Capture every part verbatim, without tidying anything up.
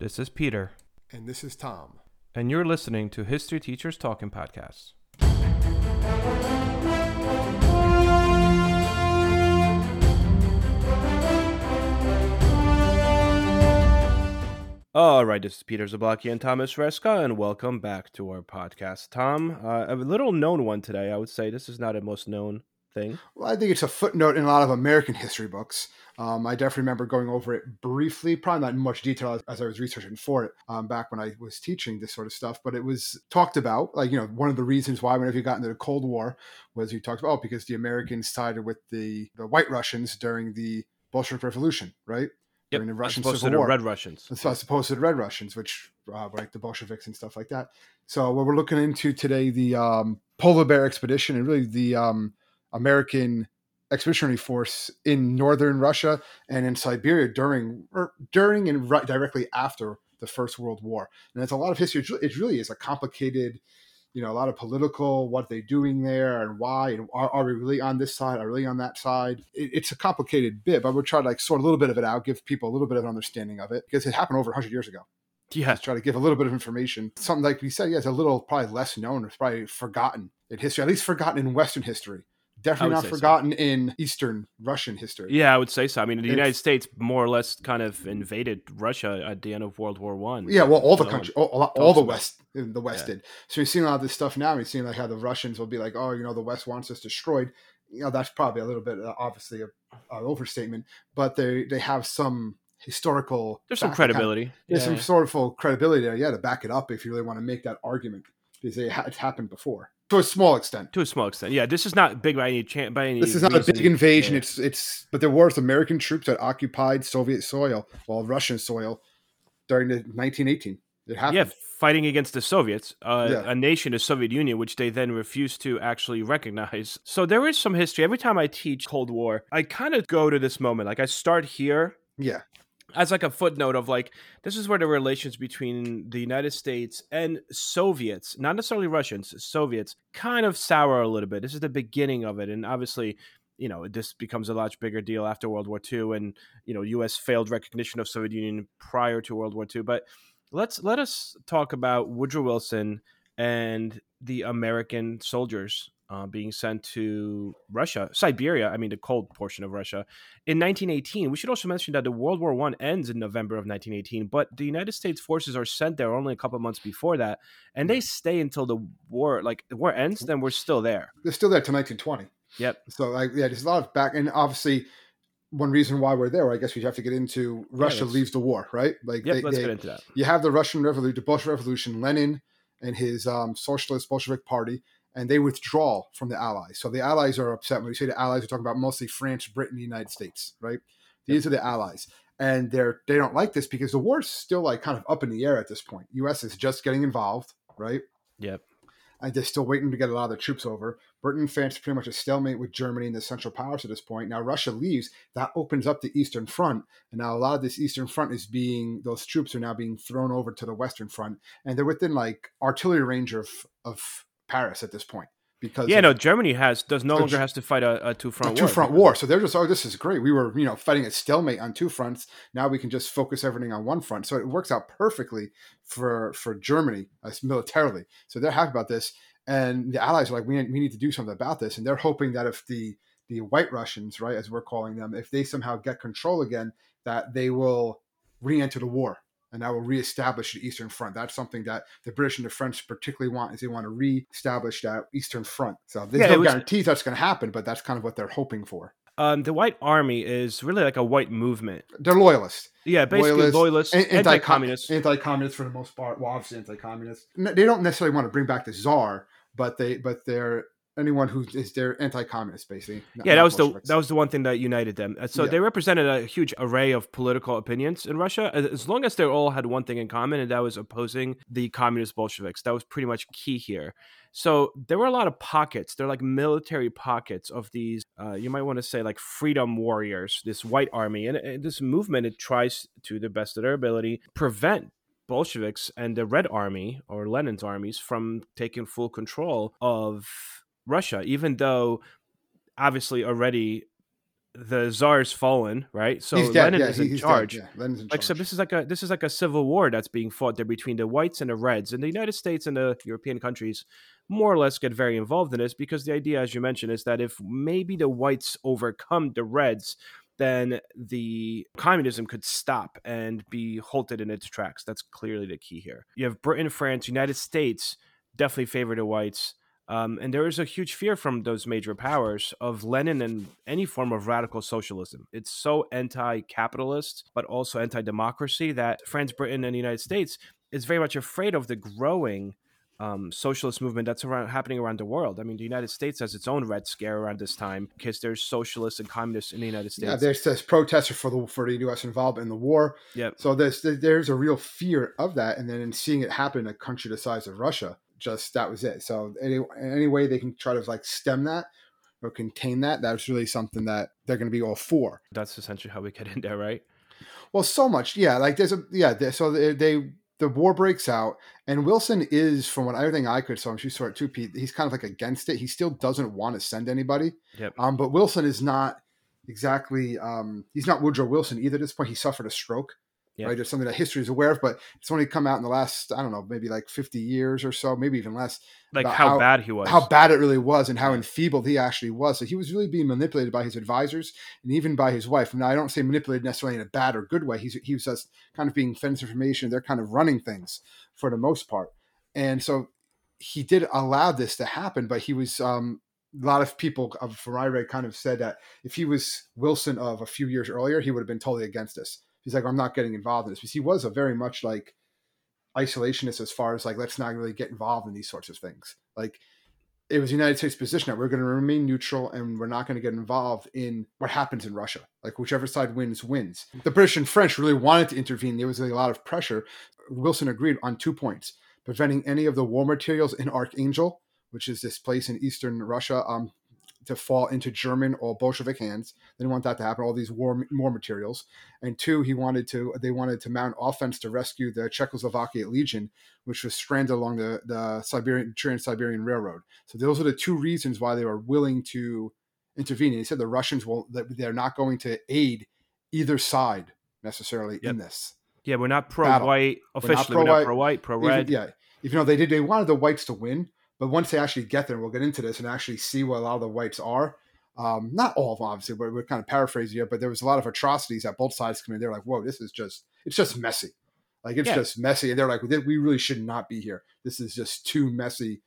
This is Peter. And this is Tom. And you're listening to History Teachers Talking Podcasts. All right, this is Peter Zablocki and Thomas Reska, and welcome back to our podcast. Tom, uh, a little known one today, I would say. This is not a most known thing. Well, I think it's a footnote in a lot of American history books. Um, I definitely remember going over it briefly, probably not in much detail as, as I was researching for it um, back when I was teaching this sort of stuff, but it was talked about, like, you know, one of the reasons why whenever you got into the Cold War was you talked about, oh, because the Americans sided with the, the white Russians during the Bolshevik Revolution, right? Yep. During the Russian Civil War. Red Russians. As opposed to the Red Russians, which uh, like the Bolsheviks and stuff like that. So what we're looking into today, the um, Polar Bear Expedition and really the um, American Expeditionary Force in northern Russia and in Siberia during or during and right directly after the First World War. And it's a lot of history. It really is a complicated, you know, a lot of political, what are they doing there and why? And are, are we really on this side? Are we really on that side? It, it's a complicated bit, but we'll try to like sort a little bit of it out, give people a little bit of an understanding of it because it happened over one hundred years ago. Yeah. Let's try to give a little bit of information. Something like we said, yeah, it's a little probably less known. It's probably forgotten in history, at least forgotten in Western history. Definitely not forgotten so. in Eastern Russian history. Yeah, I would say so. I mean, the it's, United States more or less kind of invaded Russia at the end of World War One. Yeah, well, all the so country, all, all, all the West, the West yeah. did. So you're seeing a lot of this stuff now. You're seeing like how the Russians will be like, oh, you know, the West wants us destroyed. You know, that's probably a little bit uh, obviously an overstatement, but they they have some historical. There's some credibility. Kind of, there's yeah. some historical credibility there. Yeah, to back it up if you really want to make that argument because it, it's happened before. To a small extent. To a small extent, yeah. This is not big by any chance. By any, this is not reason. a big invasion. Yeah. It's it's. But there were American troops that occupied Soviet soil, well, Russian soil, during the nineteen eighteen. It happened. Yeah, fighting against the Soviets, uh, yeah. a nation, the Soviet Union, which they then refused to actually recognize. So there is some history. Every time I teach Cold War, I kind of go to this moment. Like I start here. Yeah. As like a footnote of like, this is where the relations between the United States and Soviets, not necessarily Russians, Soviets, kind of sour a little bit. This is the beginning of it. And obviously, you know, this becomes a much bigger deal after World War Two and, you know, U S failed recognition of Soviet Union prior to World War Two. But let's let us talk about Woodrow Wilson and the American soldiers Uh, being sent to Russia, Siberia, I mean the cold portion of Russia, in nineteen eighteen. We should also mention that the World War One ends in November of nineteen eighteen, but the United States forces are sent there only a couple of months before that, and they stay until the war, like the war ends, then we're still there. They're still there till nineteen twenty. Yep. So like, yeah, there's a lot of back, and obviously one reason why we're there, I guess we have to get into Russia yeah, leaves the war, right? Like, yep, they, let's they, get into that. You have the Russian Revolution, the Bolshevik Revolution, Lenin and his um, socialist Bolshevik party, and they withdraw from the Allies. So the Allies are upset. When we say the Allies, we're talking about mostly France, Britain, the United States, right? These yep. are the Allies. And they're, they don't like this because the war's still like kind of up in the air at this point. U S is just getting involved, right? Yep. And they're still waiting to get a lot of their troops over. Britain and France pretty much a stalemate with Germany and the Central Powers at this point. Now Russia leaves. That opens up the Eastern Front. And now a lot of this Eastern Front is being, those troops are now being thrown over to the Western Front. And they're within like artillery range of of Paris at this point because yeah, of, no, Germany has does no longer has to fight a, a two front a two war. front war. So they're just, oh, this is great. We were, you know, fighting a stalemate on two fronts. Now we can just focus everything on one front. So it works out perfectly for for Germany uh, militarily. So they're happy about this, and the Allies are like, we we need to do something about this, and they're hoping that if the the White Russians, right, as we're calling them, if they somehow get control again, that they will re-enter the war. And that will reestablish the Eastern Front. That's something that the British and the French particularly want, is they want to reestablish that Eastern Front. So there's yeah, no was, guarantees that's going to happen, but that's kind of what they're hoping for. Um, the White Army is really like a white movement. They're loyalists. Yeah, basically loyalists, loyalists and, anti-communists. Anti-communists for the most part. Well, obviously anti-communists. They don't necessarily want to bring back the Tsar, but they but they're... anyone who is their anti-communist, basically. Not, yeah, that was the that was the one thing that united them. So yeah. they represented a huge array of political opinions in Russia, as long as they all had one thing in common, and that was opposing the communist Bolsheviks. That was pretty much key here. So there were a lot of pockets. They're like military pockets of these, uh, you might want to say like freedom warriors, this White Army. And, and this movement, it tries to the best of their ability, prevent Bolsheviks and the Red Army or Lenin's armies from taking full control of Russia, even though obviously already the Tsar's fallen, right? So he's Lenin dead, yeah, is in charge. Dead, yeah. Lenin's in like charge. So this is like a this is like a civil war that's being fought there between the whites and the reds. And the United States and the European countries more or less get very involved in this because the idea, as you mentioned, is that if maybe the whites overcome the reds, then the communism could stop and be halted in its tracks. That's clearly the key here. You have Britain, France, United States definitely favor the whites. Um, and there is a huge fear from those major powers of Lenin and any form of radical socialism. It's so anti-capitalist, but also anti-democracy that France, Britain, and the United States is very much afraid of the growing um, socialist movement that's around, happening around the world. I mean, the United States has its own Red Scare around this time because there's socialists and communists in the United States. Yeah, there's this protester for the for the U S involvement in the war. Yep. So there's there's a real fear of that, and then in seeing it happen in a country the size of Russia. Just that was it. So any any way they can try to like stem that or contain that, that's really something that they're going to be all for. That's essentially how we get in there, right? Well, so much, yeah. Like there's a yeah. They, so they, they the war breaks out, and Wilson is, from what everything I could, so I'm sure you saw it too, Pete. He's kind of like against it. He still doesn't want to send anybody. Yep. Um, but Wilson is not exactly. Um, he's not Woodrow Wilson either. At this point, he suffered a stroke. Yeah. Right, it's something that history is aware of, but it's only come out in the last, I don't know, maybe like fifty years or so, maybe even less. Like how, how bad he was. How bad it really was and how enfeebled he actually was. So he was really being manipulated by his advisors and even by his wife. Now, I don't say manipulated necessarily in a bad or good way. He's, he was just kind of being fed information. They're kind of running things for the most part. And so he did allow this to happen, but he was um, – a lot of people of Ferrari kind of said that if he was Wilson of a few years earlier, he would have been totally against this. He's like, I'm not getting involved in this. Because he was a very much like isolationist as far as like, let's not really get involved in these sorts of things. Like it was the United States position that we're going to remain neutral and we're not going to get involved in what happens in Russia. Like whichever side wins, wins. The British and French really wanted to intervene. There was really a lot of pressure. Wilson agreed on two points, preventing any of the war materials in Archangel, which is this place in Eastern Russia, um, to fall into German or Bolshevik hands. They didn't want that to happen, all these war, war materials. And two, he wanted to, they wanted to mount offense to rescue the Czechoslovakian Legion, which was stranded along the, the Siberian, Trans-Siberian Railroad. So those are the two reasons why they were willing to intervene. And he said the Russians will, they're not going to aid either side necessarily yep. in this. Yeah, we're not pro-white, officially we're not pro-white, pro-red. Even, yeah, even though they did, they wanted the whites to win. But once they actually get there, and we'll get into this and actually see what a lot of the whites are. Um, not all of them, obviously, but we're kind of paraphrasing here, but there was a lot of atrocities that both sides committed. They're like, whoa, this is just, it's just messy. Like, it's yeah. just messy. And they're like, we really should not be here. This is just too messy.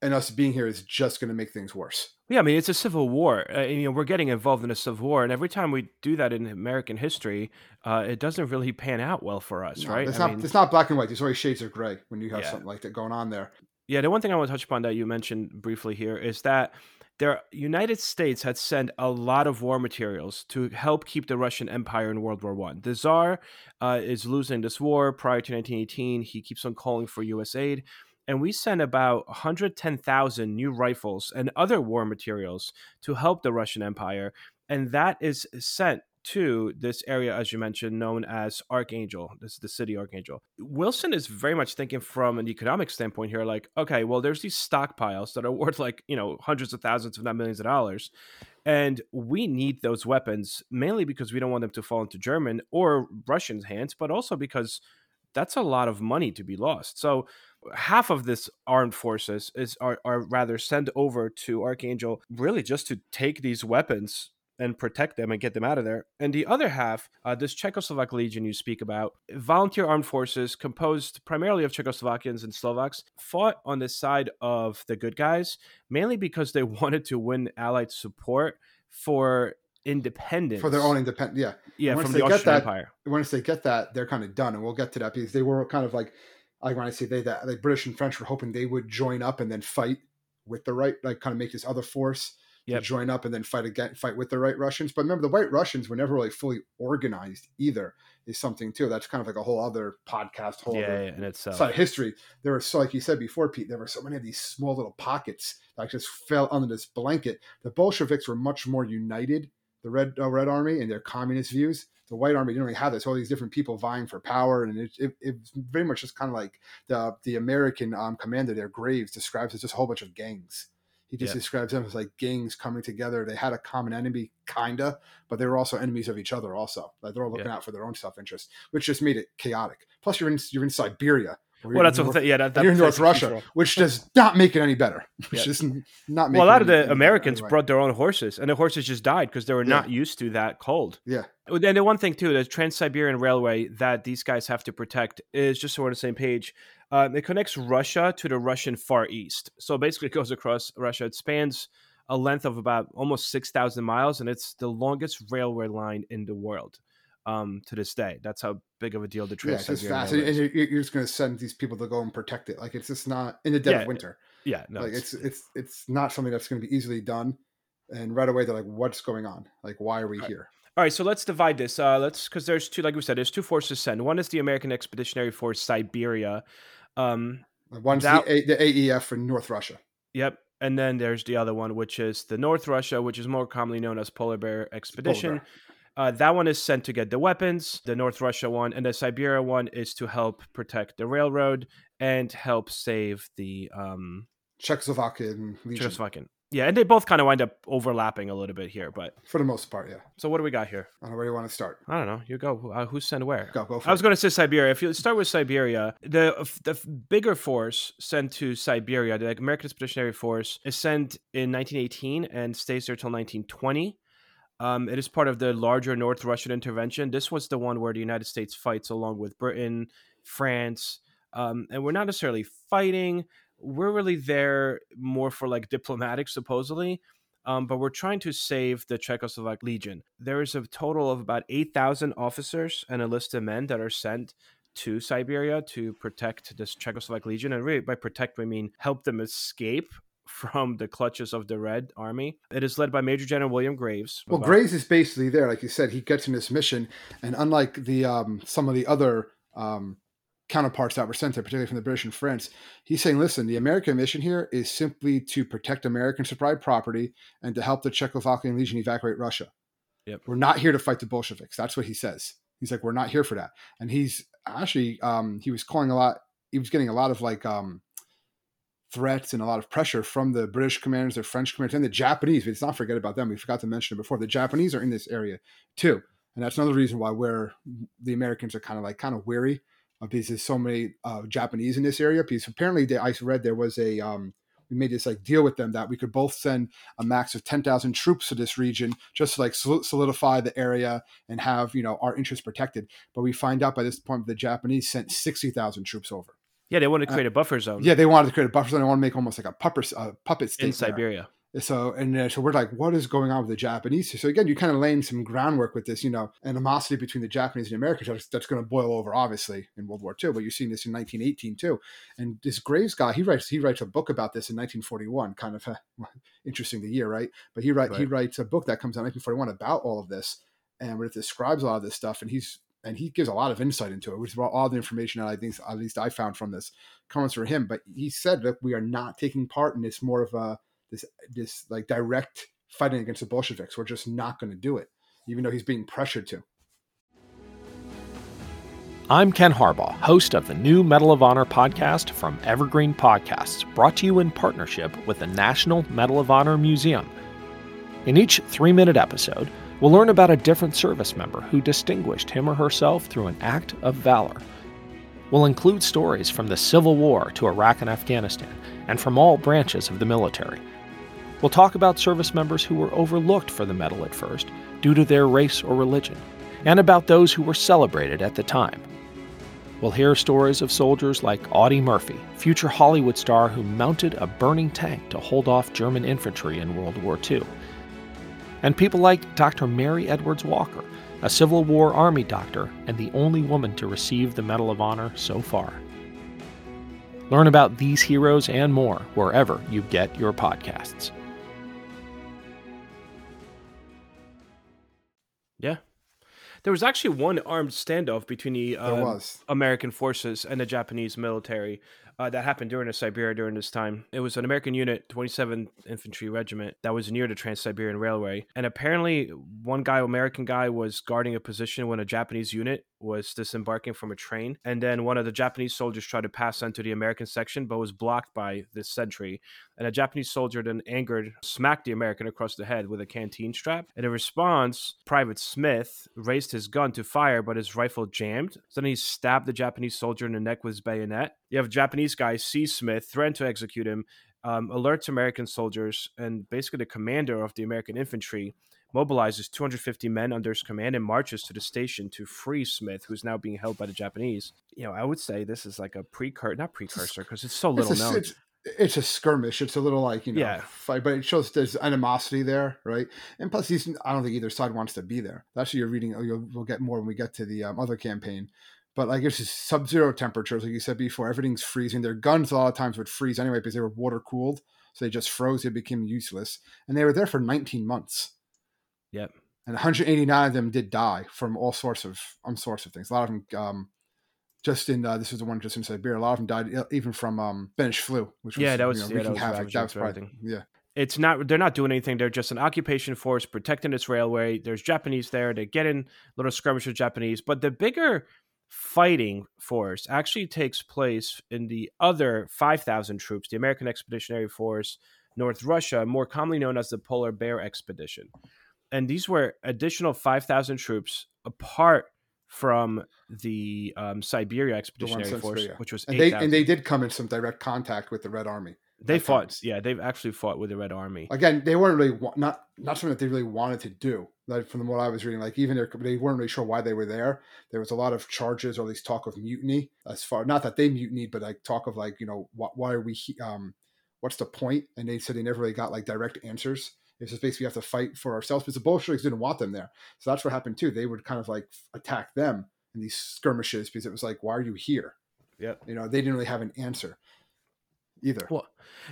And us being here is just going to make things worse. Yeah, I mean, it's a civil war. Uh, you know, we're getting involved in a civil war, and every time we do that in American history, uh, it doesn't really pan out well for us, no, right? It's I not, mean, it's not black and white. There's always shades of gray when you have yeah. something like that going on there. Yeah, the one thing I want to touch upon that you mentioned briefly here is that the United States had sent a lot of war materials to help keep the Russian Empire in World War One. The Tsar uh, is losing this war prior to nineteen eighteen. He keeps on calling for U S aid. And we sent about one hundred ten thousand new rifles and other war materials to help the Russian Empire. And that is sent to this area, as you mentioned, known as Archangel. This is the city Archangel. Wilson is very much thinking from an economic standpoint here, like, okay, well, there's these stockpiles that are worth like, you know, hundreds of thousands, if not millions of dollars. And we need those weapons, mainly because we don't want them to fall into German or Russian hands, but also because that's a lot of money to be lost. So half of this armed forces is are, are rather sent over to Archangel, really just to take these weapons and protect them and get them out of there. And the other half, uh, this Czechoslovak Legion you speak about, volunteer armed forces composed primarily of Czechoslovakians and Slovaks, fought on the side of the good guys, mainly because they wanted to win Allied support for independence. For their own independence, yeah. Yeah, from the Austrian Empire. Once they get that, they're kind of done. And we'll get to that because they were kind of like, like when I say they, that, like British and French were hoping they would join up and then fight with the right, like kind of make this other force. Yep. To join up and then fight again, fight with the White Russians. But remember, the White Russians were never really fully organized either. Is something too. That's kind of like a whole other podcast, whole yeah, other yeah, in itself. Side of history. There were so, like you said before, Pete. There were so many of these small little pockets that just fell under this blanket. The Bolsheviks were much more united. The Red uh, Red Army and their communist views. The White Army didn't really have this. All these different people vying for power, and it it, it was very much just kind of like the the American um, commander there, Graves, describes as just a whole bunch of gangs. He just yeah. describes them as like gangs coming together. They had a common enemy, kinda, but they were also enemies of each other also. Like they're all looking yeah. out for their own self-interest, which just made it chaotic. Plus you're in, you're in Siberia. Well, you're that's what th- yeah, that, that you're in North Russia, control. Which does not make it any better. Which yeah. is not making well. A lot of the Americans better, right? brought their own horses, and the horses just died because they were yeah. not used to that cold. Yeah. And the one thing too, the Trans-Siberian Railway that these guys have to protect is just so we're on the same page. Uh, it connects Russia to the Russian Far East, so basically it goes across Russia. It spans a length of about almost six thousand miles, and it's the longest railway line in the world. Um, to this day, that's how big of a deal the trans. Yeah, it's fascinating, and you're, you're just going to send these people to go and protect it. Like it's just not in the dead yeah, of winter. Yeah, no, like it's, it's it's it's not something that's going to be easily done. And right away they're like, "What's going on? Like, why are we all here?" Right. All right, so let's divide this. Uh, let's because there's two, like we said, there's two forces sent. One is the American Expeditionary Force Siberia. Um, One's that, the, A, the A E F for North Russia. Yep. And then there's the other one, which is the North Russia, which is more commonly known as Polar Bear Expedition. Polar Bear. Uh, that one is sent to get the weapons, the North Russia one, and the Siberia one is to help protect the railroad and help save the um, Czechoslovakian Legion. Czechoslovakian. Yeah, and they both kind of wind up overlapping a little bit here, but for the most part, yeah. So what do we got here? I don't know, where do you want to start? I don't know. You go. Uh, who's sent where? Go, go for I it. was going to say Siberia. If you start with Siberia, the the bigger force sent to Siberia, the American Expeditionary Force, is sent in nineteen eighteen and stays there till nineteen twenty. Um, it is part of the larger North Russian intervention. This was the one where the United States fights along with Britain, France, um, and we're not necessarily fighting. We're really there more for like diplomatic, supposedly, um, but we're trying to save the Czechoslovak Legion. There is a total of about eight thousand officers and enlisted men that are sent to Siberia to protect this Czechoslovak Legion. And really by protect, we mean help them escape from the clutches of the Red Army. It is led by Major General William Graves. Well, about- Graves is basically there. Like you said, he gets in this mission. And unlike the um, some of the other um, counterparts that were sent there, particularly from the British and France, he's saying, listen, the American mission here is simply to protect American supplied property and to help the Czechoslovakian Legion evacuate Russia. Yep. We're not here to fight the Bolsheviks. That's what he says. He's like, we're not here for that. And he's actually, um, he was calling a lot, he was getting a lot of like um, threats and a lot of pressure from the British commanders, the French commanders, and the Japanese. Let's not forget about them. We forgot to mention it before. The Japanese are in this area too. And that's another reason why we're, the Americans are kind of like, kind of wary. Because there's so many uh, Japanese in this area. Because apparently, they, I read there was a um, we made this like deal with them that we could both send a max of ten thousand troops to this region just to like solidify the area and have, you know, our interests protected. But we find out by this point the Japanese sent sixty thousand troops over. Yeah, they wanted to create uh, a buffer zone. Yeah, they wanted to create a buffer zone. They want to make almost like a puppet uh, puppet state in Siberia. There. So and uh, so we're like, what is going on with the Japanese? So again, you're kind of laying some groundwork with this, you know, animosity between the Japanese and Americans that's, that's going to boil over, obviously, in World War Two. But you're seeing this in nineteen eighteen too. And this Graves guy, he writes he writes a book about this in nineteen forty-one. Kind of uh, interesting the year, right? But he write right. he writes a book that comes out in nineteen forty-one about all of this, and where it describes a lot of this stuff. And he's and he gives a lot of insight into it, which is all the information that I think at least I found from this comes from him. But he said that we are not taking part in this more of a This, this like direct fighting against the Bolsheviks. We're just not going to do it, even though he's being pressured to. I'm Ken Harbaugh, host of the new Medal of Honor podcast from Evergreen Podcasts, brought to you in partnership with the National Medal of Honor Museum. In each three-minute episode, we'll learn about a different service member who distinguished him or herself through an act of valor. We'll include stories from the Civil War to Iraq and Afghanistan, and from all branches of the military. We'll talk about service members who were overlooked for the medal at first due to their race or religion, and about those who were celebrated at the time. We'll hear stories of soldiers like Audie Murphy, future Hollywood star who mounted a burning tank to hold off German infantry in World War Two, and people like Doctor Mary Edwards Walker, a Civil War Army doctor and the only woman to receive the Medal of Honor so far. Learn about these heroes and more wherever you get your podcasts. Yeah. There was actually one armed standoff between the um, American forces and the Japanese military uh, that happened during the Siberia during this time. It was an American unit, twenty-seventh Infantry Regiment, that was near the Trans-Siberian Railway. And apparently one guy, American guy, was guarding a position when a Japanese unit was disembarking from a train. And then one of the Japanese soldiers tried to pass onto the American section, but was blocked by this sentry. And a Japanese soldier then angered, smacked the American across the head with a canteen strap. And in response, Private Smith raised his gun to fire, but his rifle jammed. So then he stabbed the Japanese soldier in the neck with his bayonet. You have a Japanese guy, C. Smith, threatened to execute him, um, alerts American soldiers, and basically the commander of the American infantry mobilizes two hundred fifty men under his command and marches to the station to free Smith, who's now being held by the Japanese. You know, I would say this is like a precursor, not precursor, because it's so little known. It's, it's a skirmish. It's a little like, you know, yeah. fight, but it shows there's animosity there, right? And plus, he's, I don't think either side wants to be there. That's what you're reading. You'll, we'll get more when we get to the um, other campaign. But like it's just sub-zero temperatures, like you said before, everything's freezing. Their guns a lot of times would freeze anyway because they were water-cooled. So they just froze. They became useless. And they were there for nineteen months. Yep. And one hundred eighty-nine of them did die from all sorts of um, sorts of things. A lot of them, um, just in, uh, this was the one just in Siberia, a lot of them died even from um, Spanish flu, which was, yeah, that was, you know, yeah, wreaking that was havoc. That was probably, yeah. It's not, they're not doing anything. They're just an occupation force protecting this railway. There's Japanese there. They get in little skirmish with Japanese. But the bigger fighting force actually takes place in the other five thousand troops, the American Expeditionary Force North Russia, more commonly known as the Polar Bear Expedition. And these were additional five thousand troops apart from the um, Siberia Expeditionary the Force, Siberia. Which was eight thousand. And, and they did come in some direct contact with the Red Army. They Red fought. Times. Yeah, they've actually fought with the Red Army. Again, they weren't really wa- not not something that they really wanted to do. Like from what I was reading, like even they weren't really sure why they were there. There was a lot of charges, or at least talk of mutiny. As far not that they mutinied, but like talk of like, you know, wh- why are we? He- um, what's the point? And they said they never really got like direct answers. It's just basically we have to fight for ourselves because the Bolsheviks didn't want them there. So that's what happened too. They would kind of like attack them in these skirmishes because it was like, why are you here? Yeah. You know, they didn't really have an answer either. Well,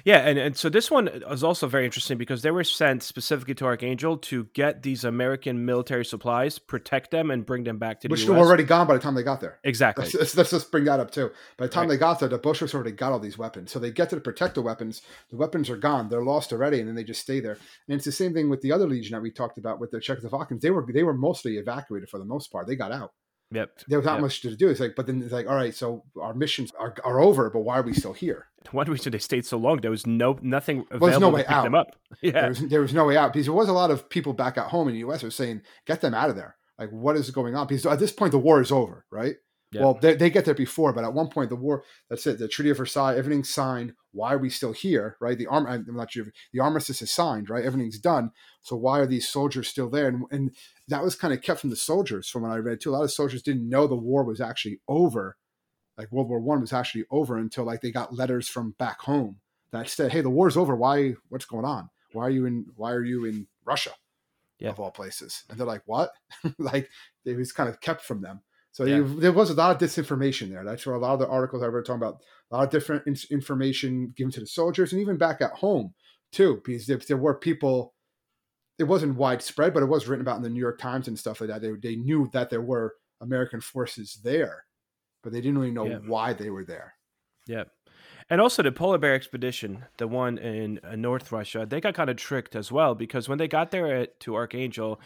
yeah. And, and so this one is also very interesting because they were sent specifically to Archangel to get these American military supplies, protect them, and bring them back to the U S. Which were already gone by the time they got there. Exactly. Let's, let's just bring that up too. By the time right. they got there, the Bolsheviks already got all these weapons. So they get to protect the weapons. The weapons are gone. They're lost already, and then they just stay there. And it's the same thing with the other legion that we talked about with the Czechoslovakians. They were they were mostly evacuated for the most part. They got out. Yep. There was not yep. much to do. It's like, but then it's like, all right, so our missions are, are over, but why are we still here? Why did they stay so long? There was no nothing available well, there's no way to pick out. them up. Yeah. There was, there was no way out because there was a lot of people back at home in the U S who were saying, get them out of there. Like, what is going on? Because at this point, the war is over, right? Yep. Well, they, they get there before, but at one point, the war, that's it. The Treaty of Versailles, everything's signed. Why are we still here, right? The arm, I'm not sure, the armistice is signed, right? Everything's done. So why are these soldiers still there? And, and that was kind of kept from the soldiers, from what I read too. A lot of soldiers didn't know the war was actually over. Like World War One was actually over until like they got letters from back home that said, "Hey, the war's over. Why? What's going on? Why are you in? Why are you in Russia, yeah. of all places?" And they're like, "What?" Like it was kind of kept from them. So yeah. you, there was a lot of disinformation there. That's where a lot of the articles I read talking about a lot of different in- information given to the soldiers and even back at home too, because there, there were people. It wasn't widespread, but it was written about in the New York Times and stuff like that. They they knew that there were American forces there, but they didn't really know yeah. why they were there. Yeah. And also the Polar Bear Expedition, the one in uh, North Russia, they got kind of tricked as well because when they got there at, to Archangel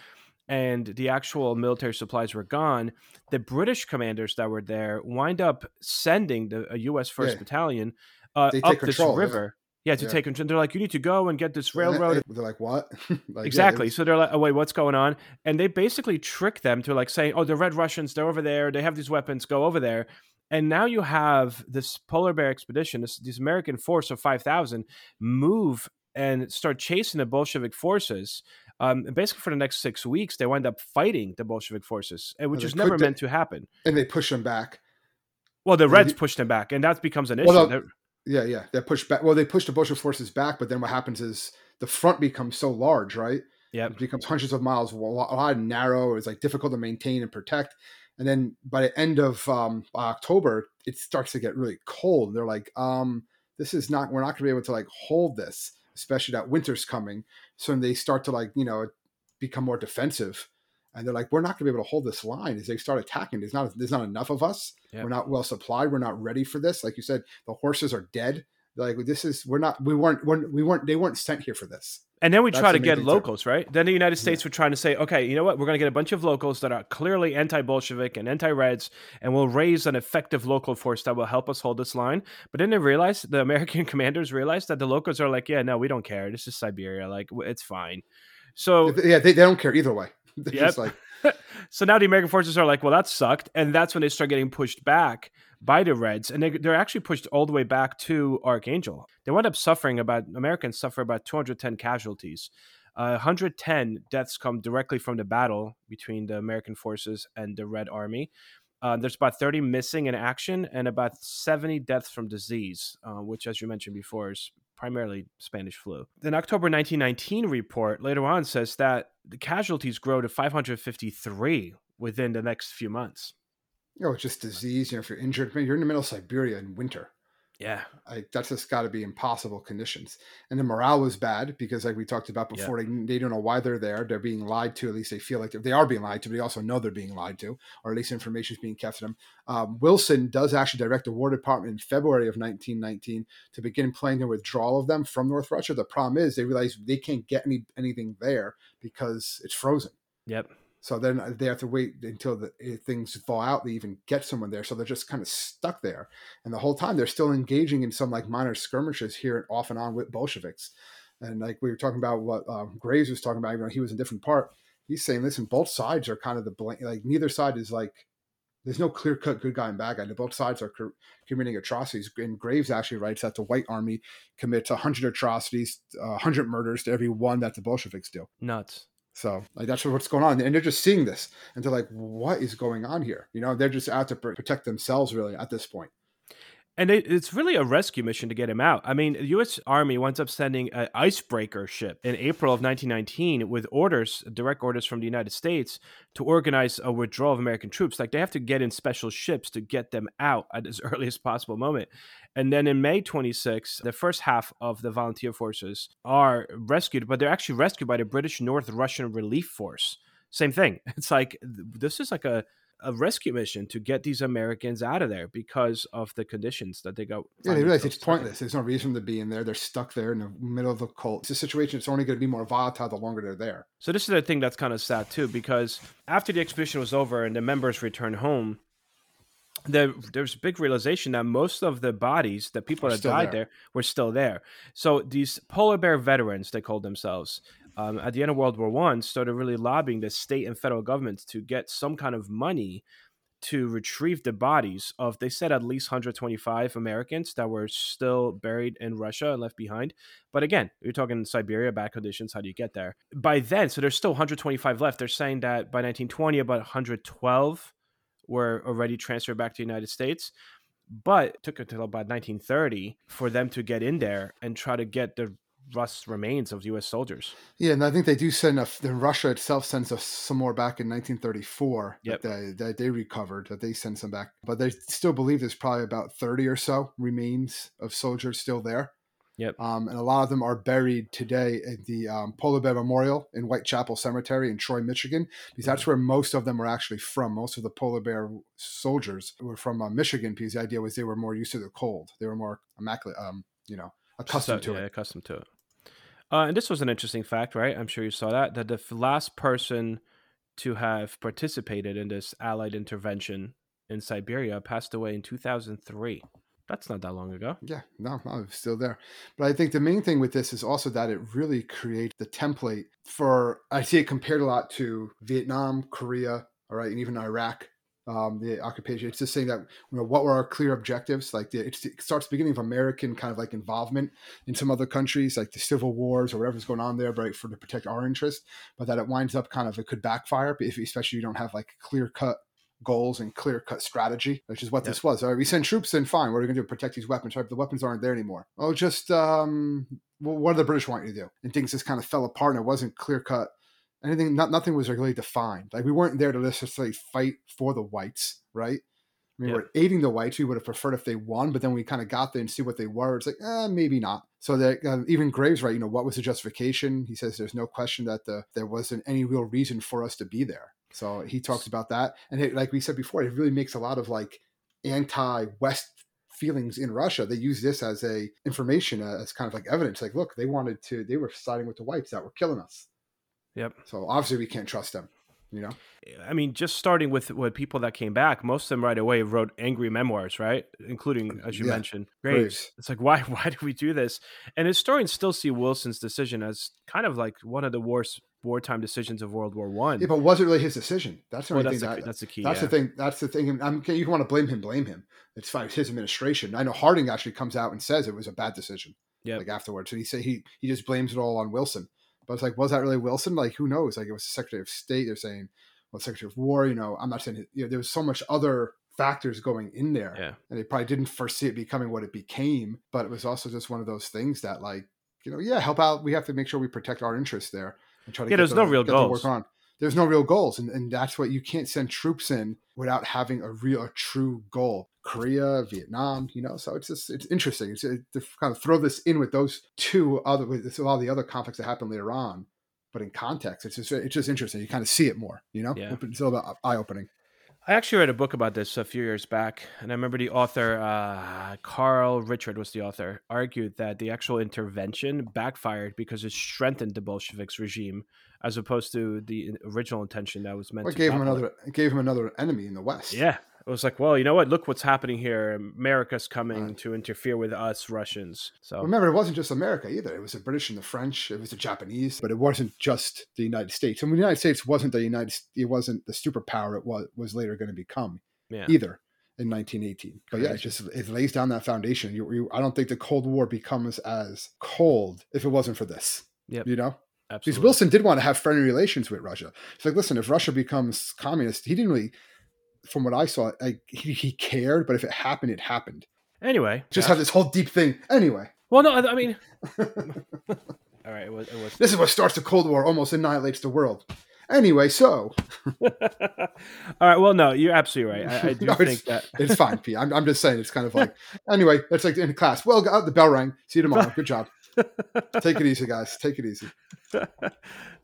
and the actual military supplies were gone, the British commanders that were there wind up sending the a U S first yeah. Battalion uh, up control, this river. Yeah, to yeah. take control. They're like, you need to go and get this railroad. They're like, what? Like, exactly. Yeah, so they're like, oh, wait, what's going on? And they basically trick them to like saying, oh, the Red Russians, they're over there. They have these weapons. Go over there. And now you have this Polar Bear Expedition, this, this American force of five thousand move and start chasing the Bolshevik forces. Um, and basically for the next six weeks, they wind up fighting the Bolshevik forces, which is never meant to happen. And they push them back. Well, the Reds push them back, and that becomes an issue. Well, no. Yeah, yeah. They pushed back. Well, they pushed the Bolshevik forces back, but then what happens is the front becomes so large, right? Yeah. It becomes hundreds of miles wide and narrow. It's like difficult to maintain and protect. And then by the end of um, October, it starts to get really cold. And they're like, um, this is not, we're not going to be able to like hold this, especially that winter's coming. So then they start to like, you know, become more defensive. And they're like, we're not going to be able to hold this line as they start attacking. There's not there's not enough of us. Yep. We're not well supplied. We're not ready for this. Like you said, the horses are dead. They're like, this is, we're not, we weren't, we weren't, they weren't sent here for this. And then we That's try to get locals, difference. Right? Then the United States yeah. were trying to say, okay, you know what? We're going to get a bunch of locals that are clearly anti-Bolshevik and anti-Reds, and we'll raise an effective local force that will help us hold this line. But then they realized, the American commanders realized that the locals are like, yeah, no, we don't care. This is Siberia. Like, it's fine. So yeah, they, they don't care either way. They're yep. just like... So now the American forces are like, well, that sucked. And that's when they start getting pushed back by the Reds. And they, they're actually pushed all the way back to Archangel. They wound up suffering about, Americans suffer about two hundred ten casualties. Uh, one hundred ten deaths come directly from the battle between the American forces and the Red Army. Uh, there's about thirty missing in action and about seventy deaths from disease, uh, which, as you mentioned before, is primarily Spanish flu. An October nineteen nineteen report later on says that the casualties grow to five hundred fifty-three within the next few months. You know, it's just disease. You know, if you're injured, you're in the middle of Siberia in winter. Yeah. I, that's just got to be impossible conditions. And the morale was bad because, like we talked about before, yeah. they, they don't know why they're there. They're being lied to. At least they feel like they are being lied to, but they also know they're being lied to, or at least information is being kept to them. Um, Wilson does actually direct the War Department in February of nineteen nineteen to begin planning the withdrawal of them from North Russia. The problem is they realize they can't get any anything there because it's frozen. Yep. So then they have to wait until the, things thaw out. They even get someone there. So they're just kind of stuck there. And the whole time they're still engaging in some like minor skirmishes here and off and on with Bolsheviks. And like we were talking about what um, Graves was talking about, even though he was in a different part, he's saying, listen, both sides are kind of the blame. Like neither side is like, there's no clear cut good guy and bad guy. Both sides are co- committing atrocities. And Graves actually writes that the White Army commits one hundred atrocities, uh, one hundred murders to every one that the Bolsheviks do. Nuts. So like, that's what's going on. And they're just seeing this. And they're like, what is going on here? You know, they're just out to protect themselves, really, at this point. And it, it's really a rescue mission to get him out. I mean, the U S Army winds up sending an icebreaker ship in April of nineteen nineteen with orders, direct orders from the United States to organize a withdrawal of American troops. Like they have to get in special ships to get them out at as early as possible moment. And then in May twenty-sixth, the first half of the volunteer forces are rescued, but they're actually rescued by the British North Russian Relief Force. Same thing. It's like, this is like a... a rescue mission to get these Americans out of there because of the conditions that they got. Yeah, they realize it's pointless. There's no reason to be in there. They're stuck there in the middle of the cold. It's a situation that's only going to be more volatile the longer they're there. So this is the thing that's kind of sad too, because after the expedition was over and the members returned home, The, there's a big realization that most of the bodies, the people that died there. there, were still there. So these polar bear veterans, they called themselves, um, at the end of World War One, started really lobbying the state and federal governments to get some kind of money to retrieve the bodies of, they said, at least one hundred twenty-five Americans that were still buried in Russia and left behind. But again, you're talking Siberia, bad conditions. How do you get there? By then, so there's still one hundred twenty-five left. They're saying that by nineteen twenty, about one hundred twelve were already transferred back to the United States, but it took until about nineteen thirty for them to get in there and try to get the Rust remains of U S soldiers. Yeah, and I think they do send a, the Russia itself sends us some more back in nineteen thirty-four yep. that, they, that they recovered, that they send some back. But they still believe there's probably about thirty or so remains of soldiers still there. Yep. Um, and a lot of them are buried today at the um, Polar Bear Memorial in Whitechapel Cemetery in Troy, Michigan, because that's where most of them were actually from. Most of the polar bear soldiers were from uh, Michigan, because the idea was they were more used to the cold. They were more immaculate, um, you know, accustomed so, to yeah, it. Accustomed to it. Uh, and this was an interesting fact, right? I'm sure you saw that, that the last person to have participated in this Allied intervention in Siberia passed away in two thousand three. That's not that long ago. Yeah, no, I'm still there. But I think the main thing with this is also that it really creates the template for, I see it compared a lot to Vietnam, Korea, all right, and even Iraq, um, the occupation. It's just saying that, you know, what were our clear objectives? Like the, it's, it starts beginning of American kind of like involvement in some other countries, like the civil wars or whatever's going on there, right, for to protect our interest, but that it winds up kind of, it could backfire, if especially you don't have like clear cut goals and clear-cut strategy, which is what yep. this was. All right, we send troops in, fine. What are we going to do? Protect these weapons, right? The weapons aren't there anymore. Oh, just um, well, what do the British want you to do? And things just kind of fell apart, and it wasn't clear-cut. Anything, not, nothing was really defined. Like we weren't there to necessarily fight for the whites, right? I mean, yep. we're aiding the whites. We would have preferred if they won, but then we kind of got there and see what they were. It's like, eh, maybe not. So that uh, even Graves, right? You know, what was the justification? He says there's no question that the, there wasn't any real reason for us to be there. So he talks about that. And it, like we said before, it really makes a lot of like anti-West feelings in Russia. They use this as a information, uh, as kind of like evidence. Like, look, they wanted to, they were siding with the whites that were killing us. Yep. So obviously we can't trust them, you know? I mean, just starting with, with people that came back, most of them right away wrote angry memoirs, right? Including, as you yeah. mentioned, Graves. Graves. It's like, why, why did we do this? And historians still see Wilson's decision as kind of like one of the worst wartime decisions of World War One. Yeah, but was it really his decision? That's the well, only that's thing. The, that, that's the key. That's yeah. the thing. That's the thing. I'm, you want to blame him, blame him. It's fine. It's his administration. I know Harding actually comes out and says it was a bad decision. Yeah. Like afterwards, so he say he he just blames it all on Wilson. But it's like, was that really Wilson? Like, who knows? Like, it was the Secretary of State. They're saying, well, Secretary of War. You know, I'm not saying. You know, there was so much other factors going in there, yeah. and they probably didn't foresee it becoming what it became. But it was also just one of those things that, like, you know, yeah, help out. We have to make sure we protect our interests there. And try to yeah, get there's the, no real goals. Work on. There's no real goals. And, and that's what you can't send troops in without having a real, a true goal. Korea, Vietnam, you know, so it's just, it's interesting. It's it, to kind of throw this in with those two other, with all the other conflicts that happen later on, but in context, it's just, it's just interesting. You kind of see it more, you know, yeah. It's a little eye opening. I actually read a book about this a few years back, and I remember the author, uh, Carl Richard was the author, argued that the actual intervention backfired because it strengthened the Bolsheviks' regime as opposed to the original intention that was meant well, it to gave populate. him another It gave him another enemy in the West. Yeah. It was like, well, you know what? Look what's happening here. America's coming right. to interfere with us Russians. So remember, it wasn't just America either. It was the British and the French. It was the Japanese, but it wasn't just the United States. I mean, the United States wasn't the United. It wasn't the superpower it was was later going to become yeah. either in nineteen eighteen. But Crazy. yeah, it just it lays down that foundation. You, you, I don't think the Cold War becomes as cold if it wasn't for this. Yep. You know. Absolutely. Because Wilson did want to have friendly relations with Russia. It's like, listen, if Russia becomes communist, he didn't really. From what I saw, like he, he cared, but if it happened, it happened. Anyway, just yeah. have this whole deep thing. Anyway, well, no, I, I mean, all right. It was, it was, this is what starts the Cold War, almost annihilates the world. Anyway, so all right. Well, no, you're absolutely right. I, I do no, think it's, that it's fine, P. I'm, I'm just saying it's kind of like anyway. That's like in class. Well, oh, the bell rang. See you tomorrow. Good job. Take it easy, guys. Take it easy.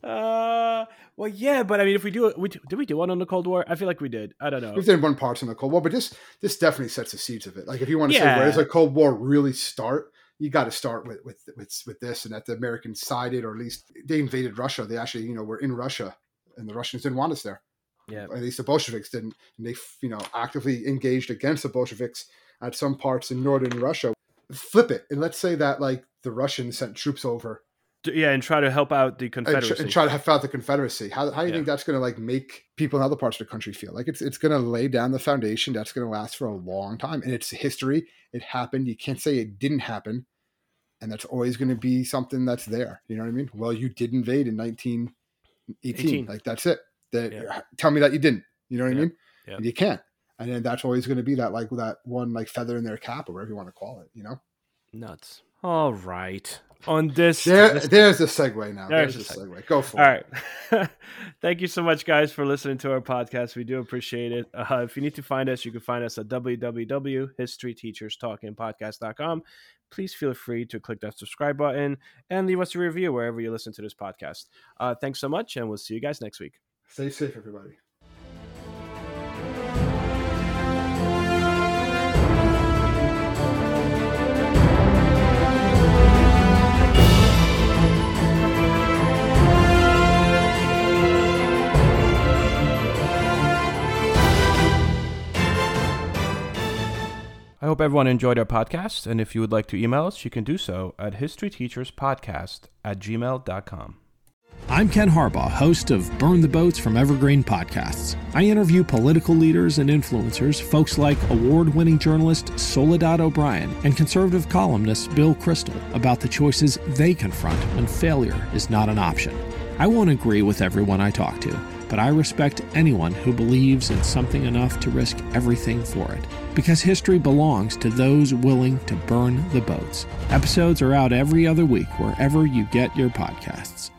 Uh, well, yeah, but I mean, if we do, we did we do one on the Cold War? I feel like we did. I don't know. We've done one part on the Cold War, but this this definitely sets the seeds of it. Like, if you want to yeah. say where does the Cold War really start, you got to start with, with with with this, and that the Americans sided, or at least they invaded Russia. They actually, you know, were in Russia, and the Russians didn't want us there. Yeah, or at least the Bolsheviks didn't, and they, you know, actively engaged against the Bolsheviks at some parts in northern Russia. Flip it, and let's say that like the Russians sent troops over, yeah, and try to help out the Confederacy, and, tr- and try to help out the Confederacy. How how do you yeah. think that's going to like make people in other parts of the country feel? Like it's it's going to lay down the foundation that's going to last for a long time, and it's history. It happened. You can't say it didn't happen, and that's always going to be something that's there. You know what I mean? Well, you did invade in nineteen eighteen. eighteen. Like that's it. That yeah. tell me that you didn't. You know what yeah. I mean? Yeah. And you can't. And then that's always going to be that like that one like feather in their cap or whatever you want to call it, you know? Nuts. All right. On this, there, this there's the segue now. There's, there's the segue. segue. Go for All it. All right. Thank you so much, guys, for listening to our podcast. We do appreciate it. Uh, if you need to find us, you can find us at w w w dot history teachers talking podcast dot com. Please feel free to click that subscribe button and leave us a review wherever you listen to this podcast. Uh, thanks so much, and we'll see you guys next week. Stay safe, everybody. I hope everyone enjoyed our podcast, and if you would like to email us, you can do so at history teachers podcast at gmail dot com. I'm Ken Harbaugh, host of Burn the Boats from Evergreen Podcasts. I interview political leaders and influencers, folks like award-winning journalist Soledad O'Brien and conservative columnist Bill Kristol, about the choices they confront when failure is not an option. I won't agree with everyone I talk to, but I respect anyone who believes in something enough to risk everything for it, because history belongs to those willing to burn the boats. Episodes are out every other week wherever you get your podcasts.